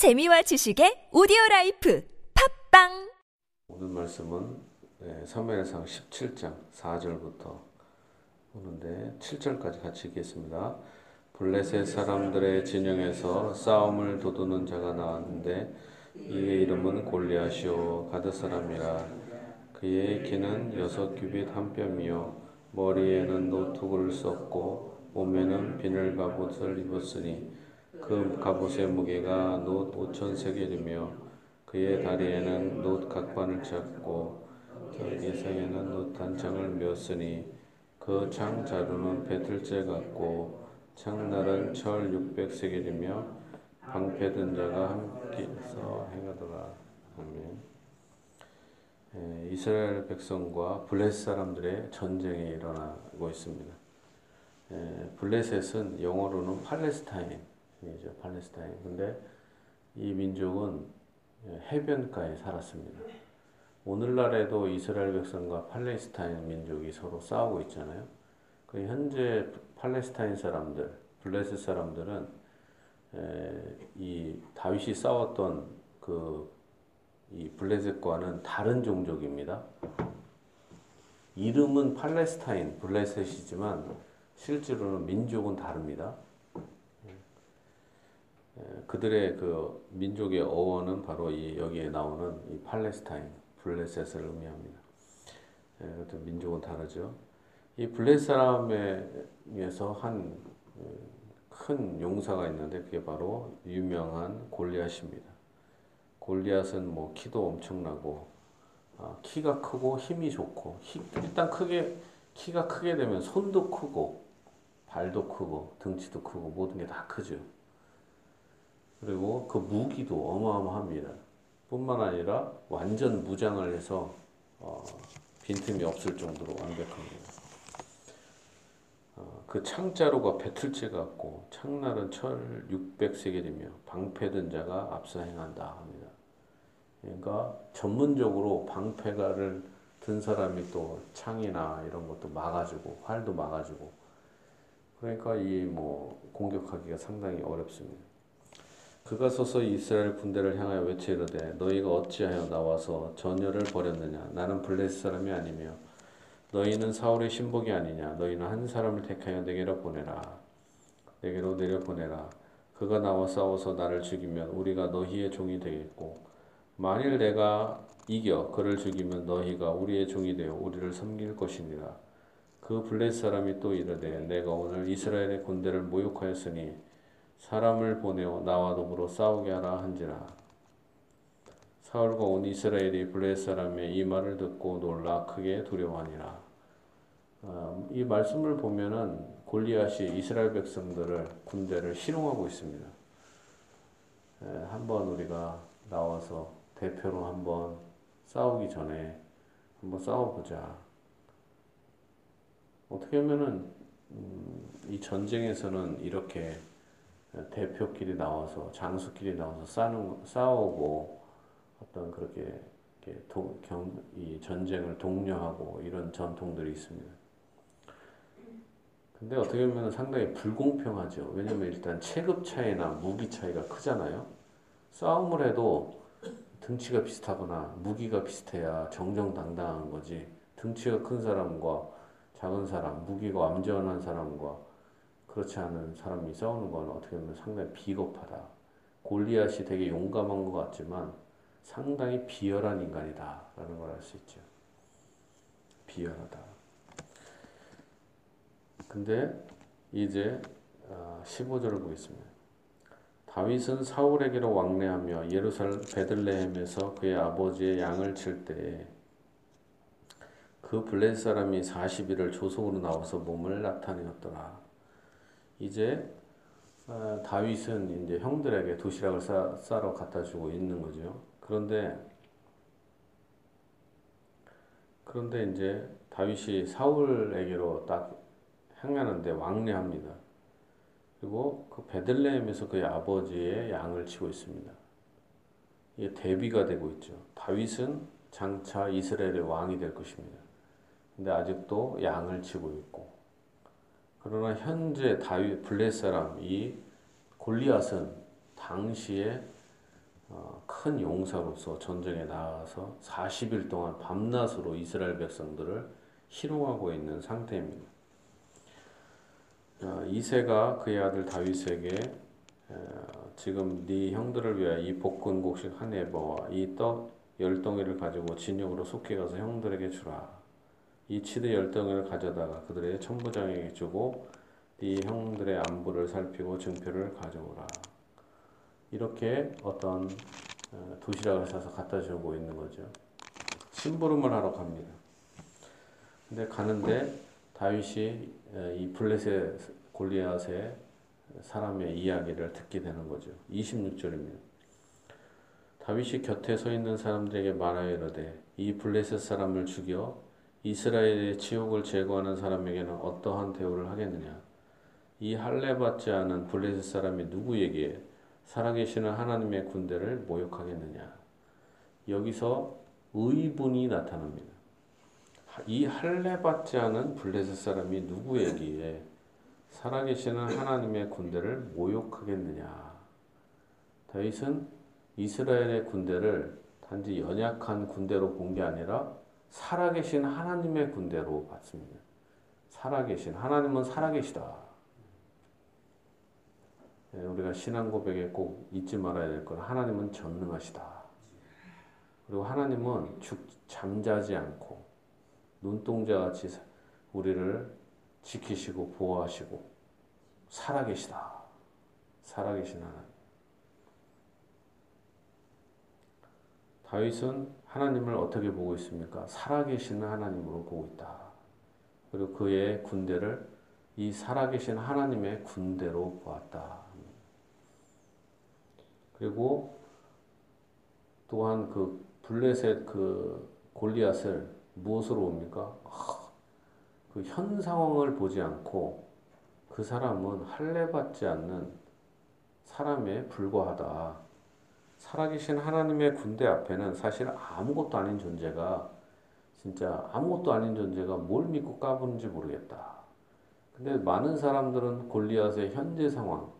재미와 지식의 오디오라이프 팝빵! 오늘 말씀은 사무엘상 17장 4절부터 오는데 7절까지 같이 읽겠습니다. 블레셋 사람들의 진영에서 싸움을 도두는 자가 나왔는데 이의 이름은 골리앗이요 가드 사람이라. 그의 키는 6규빗 한 뼘이요 머리에는 노tuk을 썼고 몸에는 비늘 갑옷을 입었으니 그 갑옷의 무게가 놋 5,000세겔이며 그의 다리에는 놋 각반을 찼고 절개상에는 놋 단창을 메었으니 그 창 자루는 배틀째 같고 창날은 철 600세겔이며 방패든 자가 함께서 행하더라. 아멘. 이스라엘 백성과 블레셋 사람들의 전쟁이 일어나고 있습니다. 블레셋은 영어로는 팔레스타인이죠. 팔레스타인. 근데 이 민족은 해변가에 살았습니다. 오늘날에도 이스라엘 백성과 팔레스타인 민족이 서로 싸우고 있잖아요. 그 현재 팔레스타인 사람들, 블레셋 사람들은 이 다윗이 싸웠던 이 블레셋과는 다른 종족입니다. 이름은 팔레스타인, 블레셋이지만 실제로는 민족은 다릅니다. 그들의 그 민족의 어원은 바로 여기에 나오는 이 팔레스타인, 블레셋을 의미합니다. 민족은 다르죠. 이 블레셋 사람에게서 한 큰 용사가 있는데 그게 바로 유명한 골리앗입니다. 골리앗은 키도 엄청나고 키가 크고 힘이 좋고 일단 키가 크게 되면 손도 크고 발도 크고 등치도 크고 모든 게 다 크죠. 그리고 그 무기도 어마어마합니다. 뿐만 아니라 완전 무장을 해서 빈틈이 없을 정도로 완벽합니다. 그 창자루가 배틀째 같고 창날은 철 600세겔이며 방패든 자가 앞서 행한다 합니다. 그러니까 전문적으로 방패가를 든 사람이 또 창이나 이런 것도 막아주고 활도 막아주고 그러니까 공격하기가 상당히 어렵습니다. 그가 서서 이스라엘 군대를 향하여 외쳐 이르되 너희가 어찌하여 나와서 전열을 버렸느냐? 나는 블레셋 사람이 아니며 너희는 사울의 신복이 아니냐? 너희는 한 사람을 택하여 내게로 내려보내라. 그가 나와 싸워서 나를 죽이면 우리가 너희의 종이 되겠고 만일 내가 이겨 그를 죽이면 너희가 우리의 종이 되어 우리를 섬길 것이니라. 그 블레셋 사람이 또 이르되 내가 오늘 이스라엘의 군대를 모욕하였으니 사람을 보내어 나와 더불어 싸우게 하라 한지라. 사울과 온 이스라엘이 블레셋 사람의 이 말을 듣고 놀라 크게 두려워하니라. 이 말씀을 보면은 골리앗이 이스라엘 백성들을 군대를 희롱하고 있습니다. 한번 우리가 나와서 대표로 한번 싸우기 전에 한번 싸워보자. 어떻게 하면은 이 전쟁에서는 이렇게 대표끼리 나와서 장수끼리 나와서 싸우고 어떤 그렇게 이 전쟁을 독려하고 이런 전통들이 있습니다. 근데 어떻게 보면 상당히 불공평하죠. 왜냐면 일단 체급 차이나 무기 차이가 크잖아요. 싸움을 해도 등치가 비슷하거나 무기가 비슷해야 정정당당한 거지. 등치가 큰 사람과 작은 사람, 무기가 완전한 사람과 그렇지 않은 사람이 싸우는 건 어떻게 보면 상당히 비겁하다. 골리앗이 되게 용감한 것 같지만 상당히 비열한 인간이다 라는 걸 알 수 있죠. 비열하다. 근데 이제 15절을 보겠습니다. 다윗은 사울에게로 왕래하며 예루살렘 베들레헴에서 그의 아버지의 양을 칠 때에 그 블레셋 사람이 40일을 조속으로 나와서 몸을 나타내었더라. 이제 다윗은 이제 형들에게 도시락을 싸러 갖다 주고 있는 거죠. 그런데 이제 다윗이 사울에게로 딱 향하는데 왕래합니다. 그리고 그 베들레헴에서 그의 아버지의 양을 치고 있습니다. 이게 대비가 되고 있죠. 다윗은 장차 이스라엘의 왕이 될 것입니다. 근데 아직도 양을 치고 있고 그러나 현재 블레셋 사람 이 골리앗은 당시에 큰 용사로서 전쟁에 나가서 40일 동안 밤낮으로 이스라엘 백성들을 희롱하고 있는 상태입니다. 이새가 그의 아들 다윗에게 지금 네 형들을 위하여 이 볶은 곡식 한 에버와 이 떡 10덩이를 가지고 진영으로 속히 가서 형들에게 주라. 이 치드 10덩이를 가져다가 그들의 천부장에게 주고 네 형들의 안부를 살피고 증표를 가져오라. 이렇게 어떤 도시락을 사서 갖다 주고 있는 거죠. 심부름을 하러 갑니다. 근데 가는데 다윗이 이 블레셋 골리앗의 사람의 이야기를 듣게 되는 거죠. 26절입니다. 다윗이 곁에 서 있는 사람들에게 말하여 이르되 이 블레셋 사람을 죽여 이스라엘의 치욕을 제거하는 사람에게는 어떠한 대우를 하겠느냐. 이 할례받지 않은 블레셋 사람이 누구에게 살아계시는 하나님의 군대를 모욕하겠느냐. 여기서 의분이 나타납니다. 이 할례받지 않은 블레셋 사람이 누구에게 살아계시는 하나님의 군대를 모욕하겠느냐. 다윗은 이스라엘의 군대를 단지 연약한 군대로 본 게 아니라 살아계신 하나님의 군대로 봤습니다. 살아계신 하나님은 살아계시다. 우리가 신앙 고백에 꼭 잊지 말아야 될 건 하나님은 전능하시다. 그리고 하나님은 잠자지 않고 눈동자같이 우리를 지키시고 보호하시고 살아계시다. 살아계신 하나님. 다윗은 하나님을 어떻게 보고 있습니까? 살아계신 하나님으로 보고 있다. 그리고 그의 군대를 이 살아계신 하나님의 군대로 보았다. 그리고 또한 그 블레셋 그 골리앗을 무엇으로 봅니까? 그 현 상황을 보지 않고 그 사람은 할례받지 않는 사람에 불과하다. 살아계신 하나님의 군대 앞에는 사실 아무것도 아닌 존재가 진짜 아무것도 아닌 존재가 뭘 믿고 까부는지 모르겠다. 근데 많은 사람들은 골리앗의 현재 상황,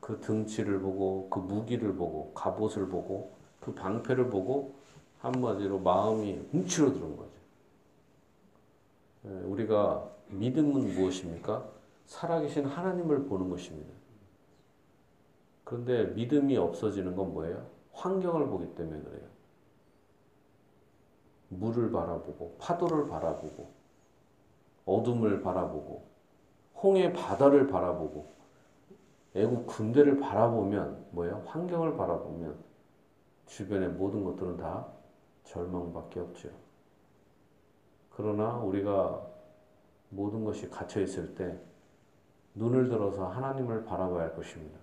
그 등치를 보고, 그 무기를 보고, 갑옷을 보고, 그 방패를 보고 한마디로 마음이 움츠러드는 거죠. 우리가 믿음은 무엇입니까? 살아계신 하나님을 보는 것입니다. 그런데 믿음이 없어지는 건 뭐예요? 환경을 보기 때문에 그래요. 물을 바라보고, 파도를 바라보고, 어둠을 바라보고, 홍해 바다를 바라보고, 애국 군대를 바라보면 뭐예요? 환경을 바라보면 주변의 모든 것들은 다 절망밖에 없죠. 그러나 우리가 모든 것이 갇혀 있을 때 눈을 들어서 하나님을 바라봐야 할 것입니다.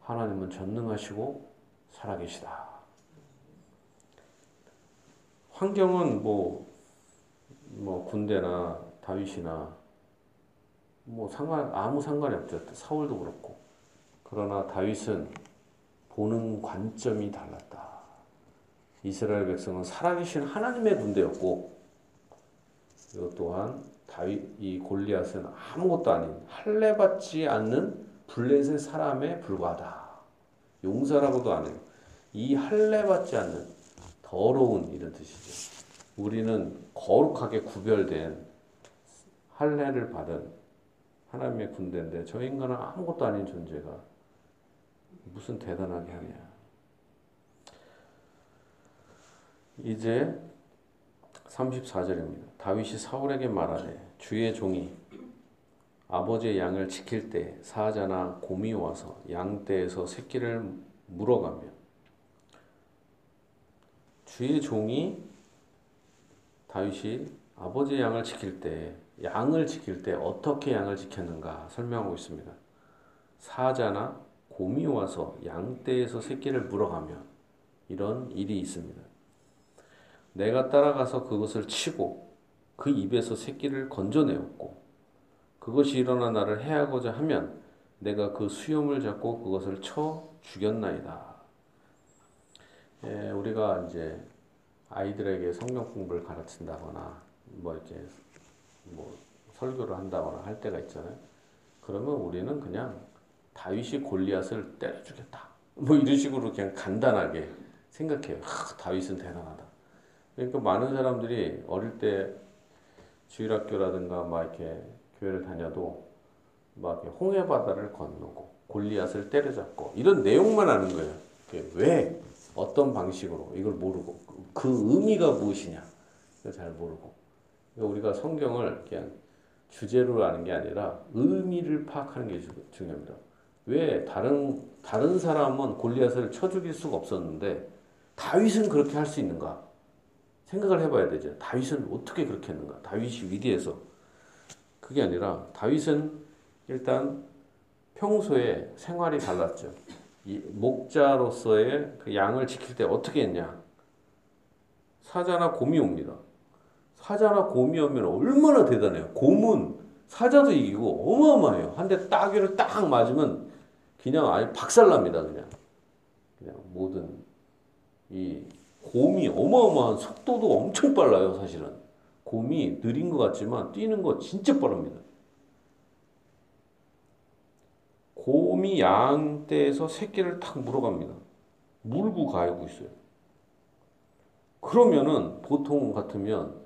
하나님은 전능하시고 살아계시다. 환경은 뭐 군대나 다윗이나 아무 상관이 없죠. 사울도 그렇고. 그러나 다윗은 보는 관점이 달랐다. 이스라엘 백성은 살아계신 하나님의 군대였고, 이것 또한 이 골리앗은 아무것도 아닌 할례받지 않는 블레셋 사람에 불과하다. 용사라고도 안 해요. 이 할례받지 않는 더러운 이런 뜻이죠. 우리는 거룩하게 구별된 할례를 받은 하나님의 군대인데 저 인간은 아무것도 아닌 존재가 무슨 대단하게 하냐. 이제 34절입니다. 다윗이 사울에게 말하되 주의 종이 아버지의 양을 지킬 때 사자나 곰이 와서 양떼에서 새끼를 물어가며, 주의 종이 다윗이 아버지의 양을 지킬 때 어떻게 양을 지켰는가 설명하고 있습니다. 사자나 곰이 와서 양떼에서 새끼를 물어가면 이런 일이 있습니다. 내가 따라가서 그것을 치고 그 입에서 새끼를 건져내었고 그것이 일어나 나를 해하고자 하면 내가 그 수염을 잡고 그것을 쳐 죽였나이다. 우리가 이제 아이들에게 성경 공부를 가르친다거나 설교를 한다거나 할 때가 있잖아요. 그러면 우리는 그냥 다윗이 골리앗을 때려 죽였다. 뭐 이런 식으로 그냥 간단하게 생각해요. 다윗은 대단하다. 그러니까 많은 사람들이 어릴 때 주일학교라든가 막 이렇게 교회를 다녀도 막 이렇게 홍해바다를 건너고 골리앗을 때려잡고 이런 내용만 아는 거예요. 왜? 어떤 방식으로? 이걸 모르고 그 의미가 무엇이냐? 잘 모르고. 그러니까 우리가 성경을 그냥 주제로 아는 게 아니라 의미를 파악하는 게 중요합니다. 왜 다른 사람은 골리앗을 쳐 죽일 수가 없었는데 다윗은 그렇게 할 수 있는가? 생각을 해봐야 되죠. 다윗은 어떻게 그렇게 했는가? 다윗이 위대해서. 그게 아니라 다윗은 일단 평소에 생활이 달랐죠. 이 목자로서의 그 양을 지킬 때 어떻게 했냐? 사자나 곰이 옵니다. 사자나 곰이 오면 얼마나 대단해요. 곰은 사자도 이기고 어마어마해요. 한 대 따귀를 딱 맞으면 그냥 아예 박살납니다. 그냥 모든 이 곰이 어마어마한 속도도 엄청 빨라요. 사실은 곰이 느린 것 같지만 뛰는 거 진짜 빠릅니다. 곰이 양떼에서 새끼를 탁 물어갑니다. 물고 가고 있어요. 그러면은 보통 같으면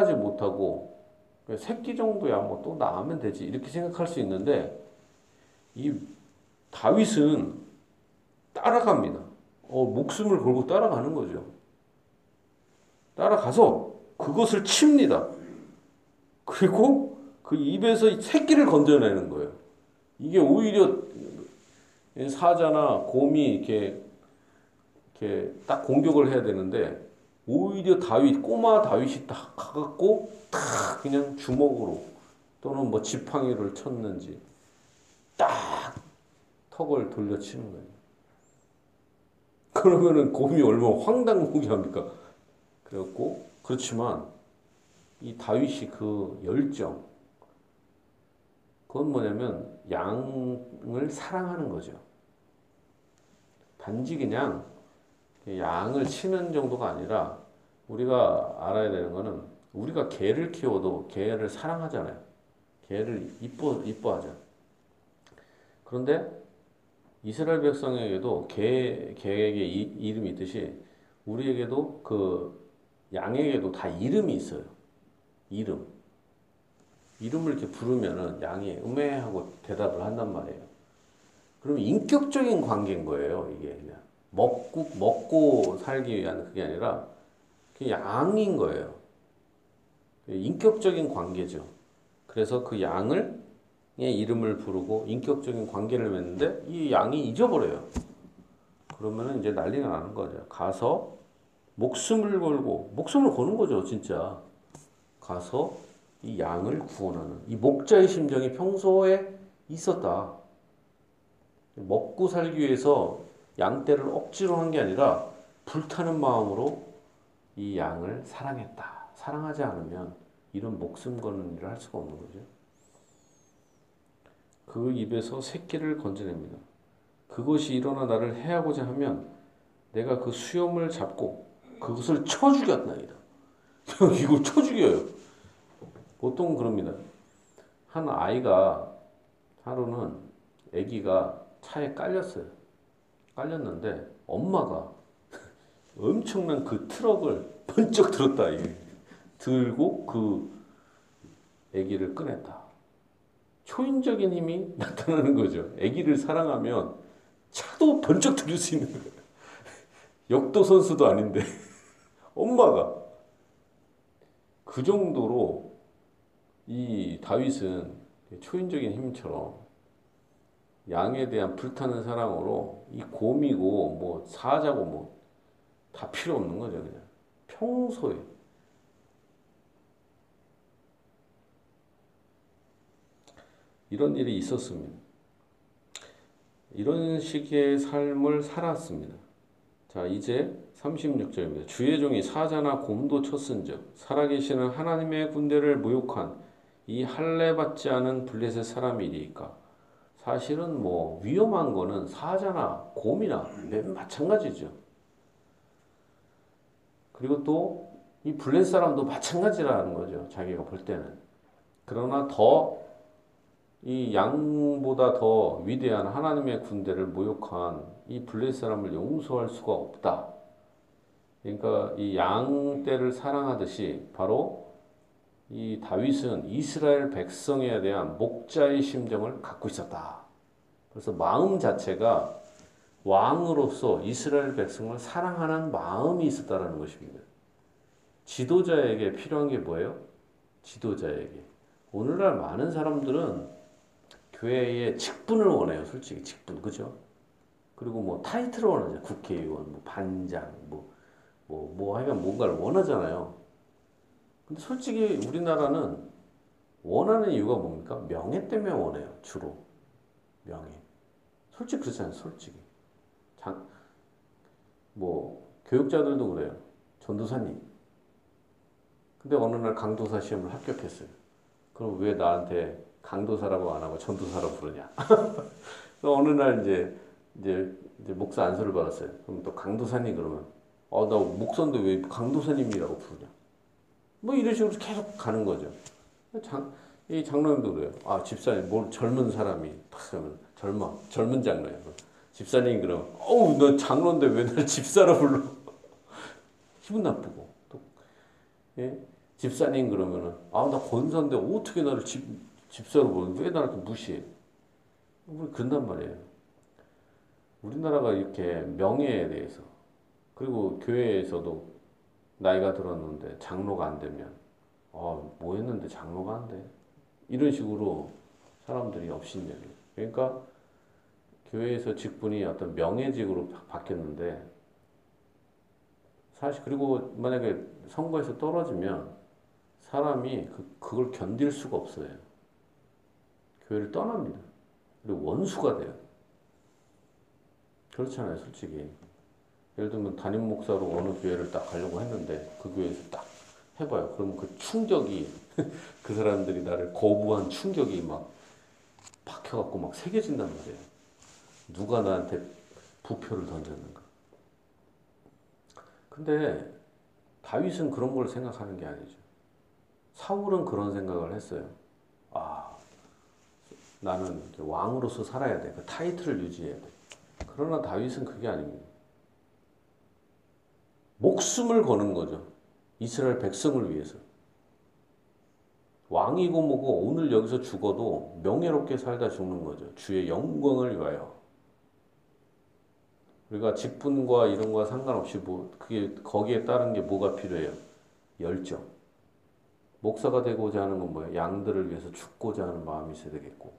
따라가지 못하고 새끼 정도야 뭐 또 나으면 되지 이렇게 생각할 수 있는데 이 다윗은 따라갑니다. 목숨을 걸고 따라가는 거죠. 따라가서 그것을 칩니다. 그리고 그 입에서 새끼를 건져내는 거예요. 이게 오히려 사자나 곰이 이렇게 딱 공격을 해야 되는데 오히려 꼬마 다윗이 딱 가갖고 딱 그냥 주먹으로 또는 뭐 지팡이를 쳤는지 딱 턱을 돌려치는 거예요. 그러면은 곰이 얼마나 황당무계합니까? 그래갖고 그렇지만 이 다윗이 그 열정 그건 뭐냐면 양을 사랑하는 거죠. 단지 그냥 양을 치는 정도가 아니라 우리가 알아야 되는 거는 우리가 개를 키워도 개를 사랑하잖아요. 개를 이뻐하잖아요. 그런데 이스라엘 백성에게도 개에게 이름이 있듯이 우리에게도 그 양에게도 다 이름이 있어요. 이름을 이렇게 부르면은 양이 음해하고 대답을 한단 말이에요. 그럼 인격적인 관계인 거예요. 이게 그냥 먹고 살기 위한 그게 아니라 그 양인 거예요. 인격적인 관계죠. 그래서 그 양을 이름을 부르고 인격적인 관계를 맺는데 이 양이 잊어버려요. 그러면은 이제 난리가 나는 거죠. 가서 목숨을 거는 거죠, 진짜. 가서 이 양을 구원하는 이 목자의 심정이 평소에 있었다. 먹고 살기 위해서 양떼를 억지로 한 게 아니라 불타는 마음으로 이 양을 사랑했다. 사랑하지 않으면 이런 목숨 거는 일을 할 수가 없는 거죠. 그 입에서 새끼를 건져냅니다. 그것이 일어나 나를 해하고자 하면 내가 그 수염을 잡고 그것을 쳐 죽였나이다. 이걸 쳐 죽여요. 보통 그럽니다. 한 아이가 하루는 아기가 차에 깔렸어요. 깔렸는데 엄마가 엄청난 그 트럭을 번쩍 들었다. 들고 그 아기를 꺼냈다. 초인적인 힘이 나타나는 거죠. 아기를 사랑하면 차도 번쩍 들을 수 있는 거예요. 역도 선수도 아닌데 엄마가 그 정도로 이 다윗은 초인적인 힘처럼 양에 대한 불타는 사랑으로 이 곰이고 뭐 사자고 뭐 다 필요 없는 거죠. 그냥 평소에 이런 일이 있었습니다. 이런 식의 삶을 살았습니다. 자, 이제 36절입니다. 주의 종이 사자나 곰도 쳤은즉 살아계시는 하나님의 군대를 모욕한 이 할례받지 않은 블레셋 사람이리까. 사실은 뭐 위험한 거는 사자나 곰이나 마찬가지죠. 그리고 또 이 블레셋 사람도 마찬가지라는 거죠. 자기가 볼 때는. 그러나 더 이 양보다 더 위대한 하나님의 군대를 모욕한 이 블레셋 사람을 용서할 수가 없다. 그러니까 이 양 떼를 사랑하듯이 바로 이 다윗은 이스라엘 백성에 대한 목자의 심정을 갖고 있었다. 그래서 마음 자체가 왕으로서 이스라엘 백성을 사랑하는 마음이 있었다라는 것입니다. 지도자에게 필요한 게 뭐예요? 지도자에게. 오늘날 많은 사람들은 교회에 직분을 원해요. 솔직히 직분, 그죠? 그리고 뭐 타이틀을 원하잖아요. 국회의원, 뭐 반장, 하여간 뭔가를 원하잖아요. 근데 솔직히 우리나라는 원하는 이유가 뭡니까? 명예 때문에 원해요. 주로. 명예. 솔직히 그렇잖아요. 솔직히. 교육자들도 그래요. 전도사님. 근데 어느 날 강도사 시험을 합격했어요. 그럼 왜 나한테 강도사라고 안 하고 전도사라고 부르냐? 어느 날 이제 목사 안수를 받았어요. 그럼 또 강도사님 그러면 나 목사인데 왜 강도사님이라고 부르냐? 뭐 이런 식으로 계속 가는 거죠. 이 장로님도 그래요. 집사님, 젊은 사람이 그러면 젊은 장로예요. 집사님 그러면 너 장로인데 왜 날 집사라 불러? 기분 나쁘고 또 집사님 그러면은 나 권사인데 어떻게 나를 집사로 부르는데 왜 나를 무시해? 우리 그런단 말이에요. 우리나라가 이렇게 명예에 대해서, 그리고 교회에서도 나이가 들었는데 장로가 안 되면 뭐 했는데 장로가 안 돼? 이런 식으로 사람들이 업신여겨. 그러니까 교회에서 직분이 어떤 명예직으로 바뀌었는데, 사실 그리고 만약에 선거에서 떨어지면 사람이 그걸 견딜 수가 없어요. 교회를 떠납니다. 그리고 원수가 돼요. 그렇잖아요, 솔직히. 예를 들면 담임 목사로 어느 교회를 딱 가려고 했는데 그 교회에서 딱 해봐요. 그러면 그 충격이 그 사람들이 나를 거부한 충격이 막 박혀갖고 막 새겨진단 말이에요. 누가 나한테 부표를 던졌는가. 근데 다윗은 그런 걸 생각하는 게 아니죠. 사울은 그런 생각을 했어요. 나는 왕으로서 살아야 돼. 그 타이틀을 유지해야 돼. 그러나 다윗은 그게 아닙니다. 목숨을 거는 거죠. 이스라엘 백성을 위해서. 왕이고 뭐고 오늘 여기서 죽어도 명예롭게 살다 죽는 거죠. 주의 영광을 위하여. 우리가 직분과 이런 거와 상관없이 거기에 따른 게 뭐가 필요해요? 열정. 목사가 되고자 하는 건 뭐예요? 양들을 위해서 죽고자 하는 마음이 있어야 되겠고,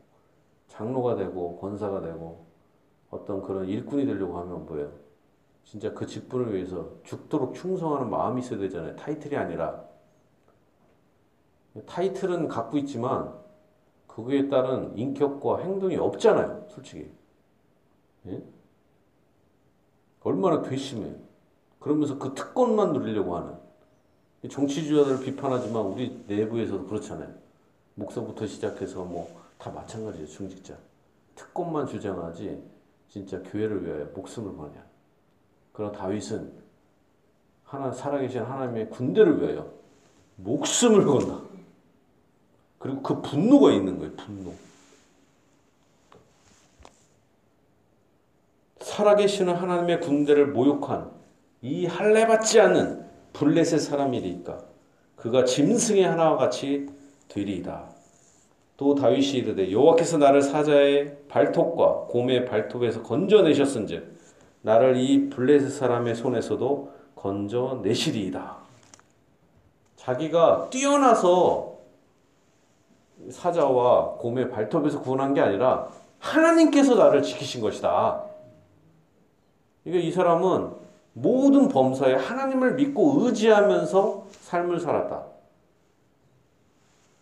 장로가 되고 권사가 되고 어떤 그런 일꾼이 되려고 하면 뭐예요? 진짜 그 직분을 위해서 죽도록 충성하는 마음이 있어야 되잖아요. 타이틀이 아니라. 타이틀은 갖고 있지만 그거에 따른 인격과 행동이 없잖아요. 솔직히. 예? 얼마나 괘씸해요. 그러면서 그 특권만 누리려고 하는. 정치주의자들을 비판하지만 우리 내부에서도 그렇잖아요. 목사부터 시작해서 다 마찬가지예요. 중직자. 특권만 주장하지 진짜 교회를 위하여 목숨을 거냐. 그러나 다윗은 살아계신 하나님의 군대를 위하여 목숨을 건다. 그리고 그 분노가 있는 거예요. 분노. 살아계시는 하나님의 군대를 모욕한 이 할례받지 않는 블레셋 사람이니까 그가 짐승의 하나와 같이 되리이다. 또 다윗이 이르되 여호와께서 나를 사자의 발톱과 곰의 발톱에서 건져내셨은즉 나를 이 블레셋 사람의 손에서도 건져내시리이다. 자기가 뛰어나서 사자와 곰의 발톱에서 구원한 게 아니라 하나님께서 나를 지키신 것이다. 그러니까 이 사람은 모든 범사에 하나님을 믿고 의지하면서 삶을 살았다.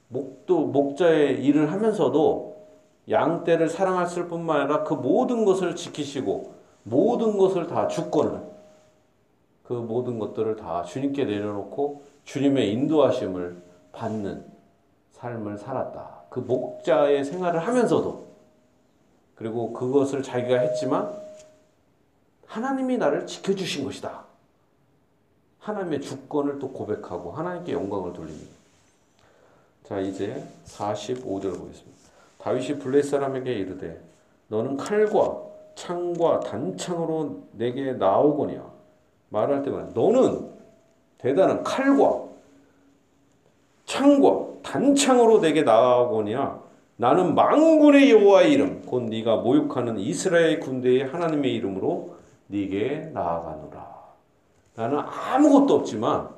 목자의 일을 하면서도 양떼를 사랑했을 뿐만 아니라 그 모든 것을 지키시고 모든 것을 다 주권을, 그 모든 것들을 다 주님께 내려놓고 주님의 인도하심을 받는 삶을 살았다. 그 목자의 생활을 하면서도, 그리고 그것을 자기가 했지만 하나님이 나를 지켜주신 것이다. 하나님의 주권을 또 고백하고 하나님께 영광을 돌립니다. 자, 이제 45절 보겠습니다. 다윗이 블레 사람에게 이르되 너는 칼과 창과 단창으로 내게 나오거니와 말할 때마다 너는 대단한 칼과 창과 단창으로 내게 나아오거니와 나는 만군의 여호와의 이름 곧 네가 모욕하는 이스라엘 군대의 하나님의 이름으로 네게 나아가노라. 나는 아무것도 없지만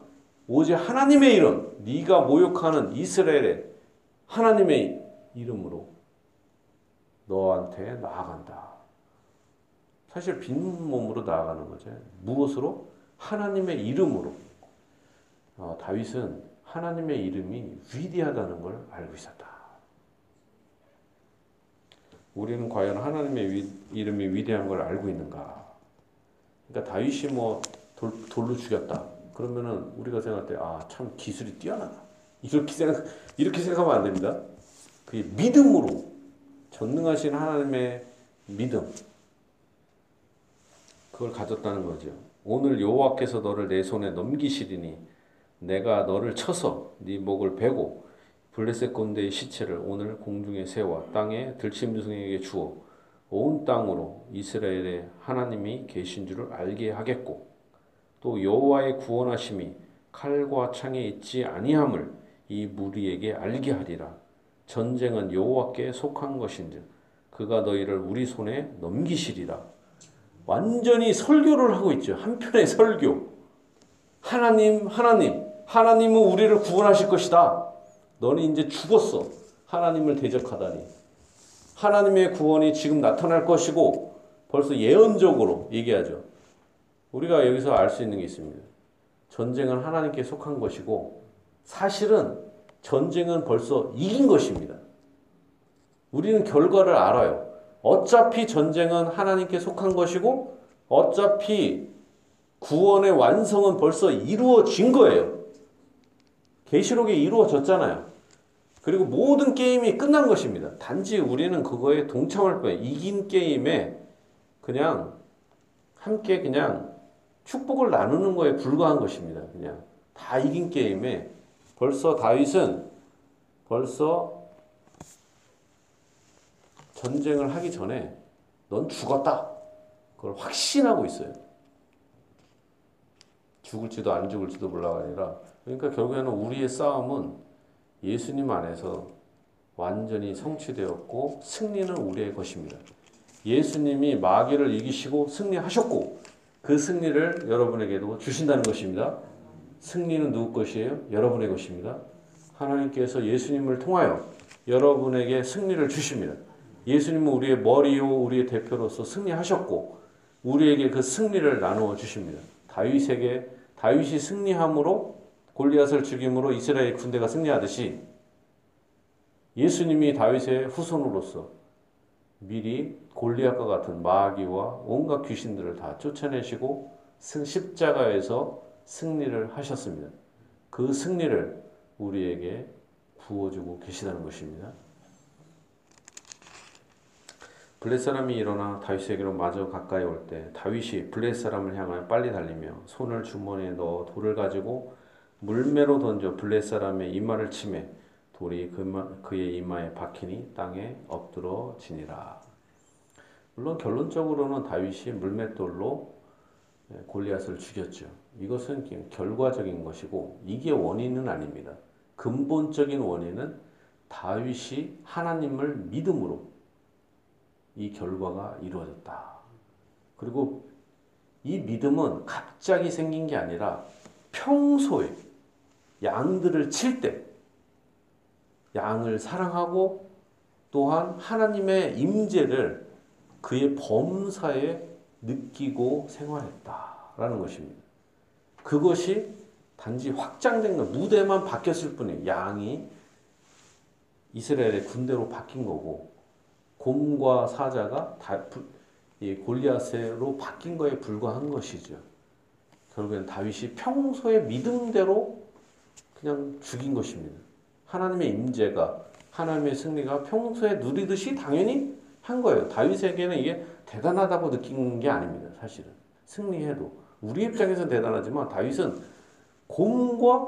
오직 하나님의 이름 네가 모욕하는 이스라엘의 하나님의 이름으로 너한테 나아간다. 사실 빈몸으로 나아가는 거죠. 무엇으로? 하나님의 이름으로. 다윗은 하나님의 이름이 위대하다는 걸 알고 있었다. 우리는 과연 하나님의 이름이 위대한 걸 알고 있는가? 그러니까 다윗이 뭐 돌로 죽였다. 그러면은 우리가 생각할 때 아, 참 기술이 뛰어나다. 이렇게 생각하면 안 됩니다. 그게 믿음으로 전능하신 하나님의 믿음 그걸 가졌다는 거죠. 오늘 여호와께서 너를 내 손에 넘기시리니 내가 너를 쳐서 네 목을 베고 블레셋 군대의 시체를 오늘 공중에 세워 땅에 들짐승에게 주어 온 땅으로 이스라엘의 하나님이 계신 줄을 알게 하겠고 또 여호와의 구원하심이 칼과 창에 있지 아니함을 이 무리에게 알게 하리라. 전쟁은 여호와께 속한 것인즉 그가 너희를 우리 손에 넘기시리라. 완전히 설교를 하고 있죠. 한편의 설교. 하나님. 하나님은 우리를 구원하실 것이다. 너는 이제 죽었어. 하나님을 대적하다니. 하나님의 구원이 지금 나타날 것이고 벌써 예언적으로 얘기하죠. 우리가 여기서 알 수 있는 게 있습니다. 전쟁은 하나님께 속한 것이고 사실은 전쟁은 벌써 이긴 것입니다. 우리는 결과를 알아요. 어차피 전쟁은 하나님께 속한 것이고 어차피 구원의 완성은 벌써 이루어진 거예요. 계시록이 이루어졌잖아요. 그리고 모든 게임이 끝난 것입니다. 단지 우리는 그거에 동참할 뿐 이긴 게임에 그냥 함께 그냥 축복을 나누는 거에 불과한 것입니다. 그냥 다 이긴 게임에 벌써 다윗은 벌써 전쟁을 하기 전에 넌 죽었다. 그걸 확신하고 있어요. 죽을지도 안 죽을지도 몰라가 아니라 그러니까 결국에는 우리의 싸움은 예수님 안에서 완전히 성취되었고 승리는 우리의 것입니다. 예수님이 마귀를 이기시고 승리하셨고 그 승리를 여러분에게도 주신다는 것입니다. 승리는 누구 것이에요? 여러분의 것입니다. 하나님께서 예수님을 통하여 여러분에게 승리를 주십니다. 예수님은 우리의 머리요 우리의 대표로서 승리하셨고 우리에게 그 승리를 나누어 주십니다. 다윗이 승리함으로 골리앗을 죽임으로 이스라엘 군대가 승리하듯이 예수님이 다윗의 후손으로서 미리 골리앗과 같은 마귀와 온갖 귀신들을 다 쫓아내시고 십자가에서 승리를 하셨습니다. 그 승리를 우리에게 부어주고 계시다는 것입니다. 블렛 사람이 일어나 다윗에게로 마저 가까이 올 때 다윗이 블렛 사람을 향하여 빨리 달리며 손을 주머니에 넣어 돌을 가지고 물매로 던져 블렛 사람의 이마를 치매 돌이 그의 이마에 박히니 땅에 엎드러지니라. 물론 결론적으로는 다윗이 물맷돌로 골리앗을 죽였죠. 이것은 결과적인 것이고 이게 원인은 아닙니다. 근본적인 원인은 다윗이 하나님을 믿음으로 이 결과가 이루어졌다. 그리고 이 믿음은 갑자기 생긴 게 아니라 평소에 양들을 칠 때 양을 사랑하고 또한 하나님의 임재를 그의 범사에 느끼고 생활했다라는 것입니다. 그것이 단지 확장된 것, 무대만 바뀌었을 뿐이에요. 양이 이스라엘의 군대로 바뀐 거고 곰과 사자가 골리앗으로 바뀐 거에 불과한 것이죠. 결국엔 다윗이 평소의 믿음대로 그냥 죽인 것입니다. 하나님의 임재가 하나님의 승리가 평소에 누리듯이 당연히 한 거예요. 다윗에게는 이게 대단하다고 느낀 게 아닙니다. 사실은 승리해도 우리 입장에서는 대단하지만 다윗은 곰과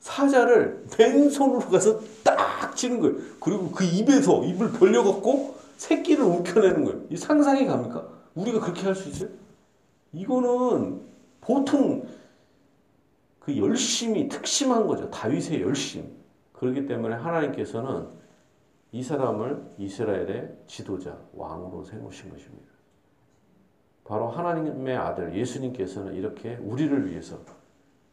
사자를 맨손으로 가서 딱 치는 거예요. 그리고 그 입에서 입을 벌려갖고 새끼를 움켜내는 거예요. 이 상상이 갑니까? 우리가 그렇게 할 수 있어요? 이거는 보통 그 열심이 특심한 거죠. 다윗의 열심. 그렇기 때문에 하나님께서는 이 사람을 이스라엘의 지도자, 왕으로 세우신 것입니다. 바로 하나님의 아들 예수님께서는 이렇게 우리를 위해서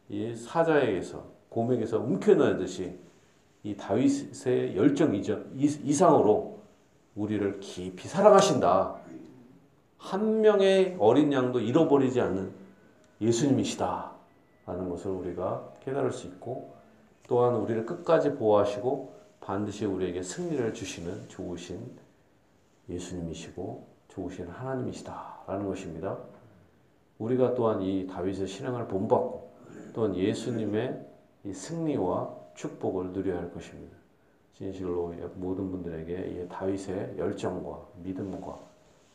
이 사자에게서 곰에게서 움켜나듯이 이 다윗의 열정 이상으로 우리를 깊이 사랑하신다. 한 명의 어린 양도 잃어버리지 않는 예수님이시다 라는 것을 우리가 깨달을 수 있고, 또한 우리를 끝까지 보호하시고 반드시 우리에게 승리를 주시는 좋으신 예수님이시고 좋으신 하나님이시다 라는 것입니다. 우리가 또한 이 다윗의 신앙을 본받고 또한 예수님의 이 승리와 축복을 누려야 할 것입니다. 진실로 모든 분들에게 이 다윗의 열정과 믿음과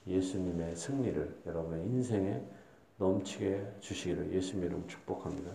예수님의 승리를 여러분의 인생에 넘치게 주시기를 예수님의 이름으로 축복합니다.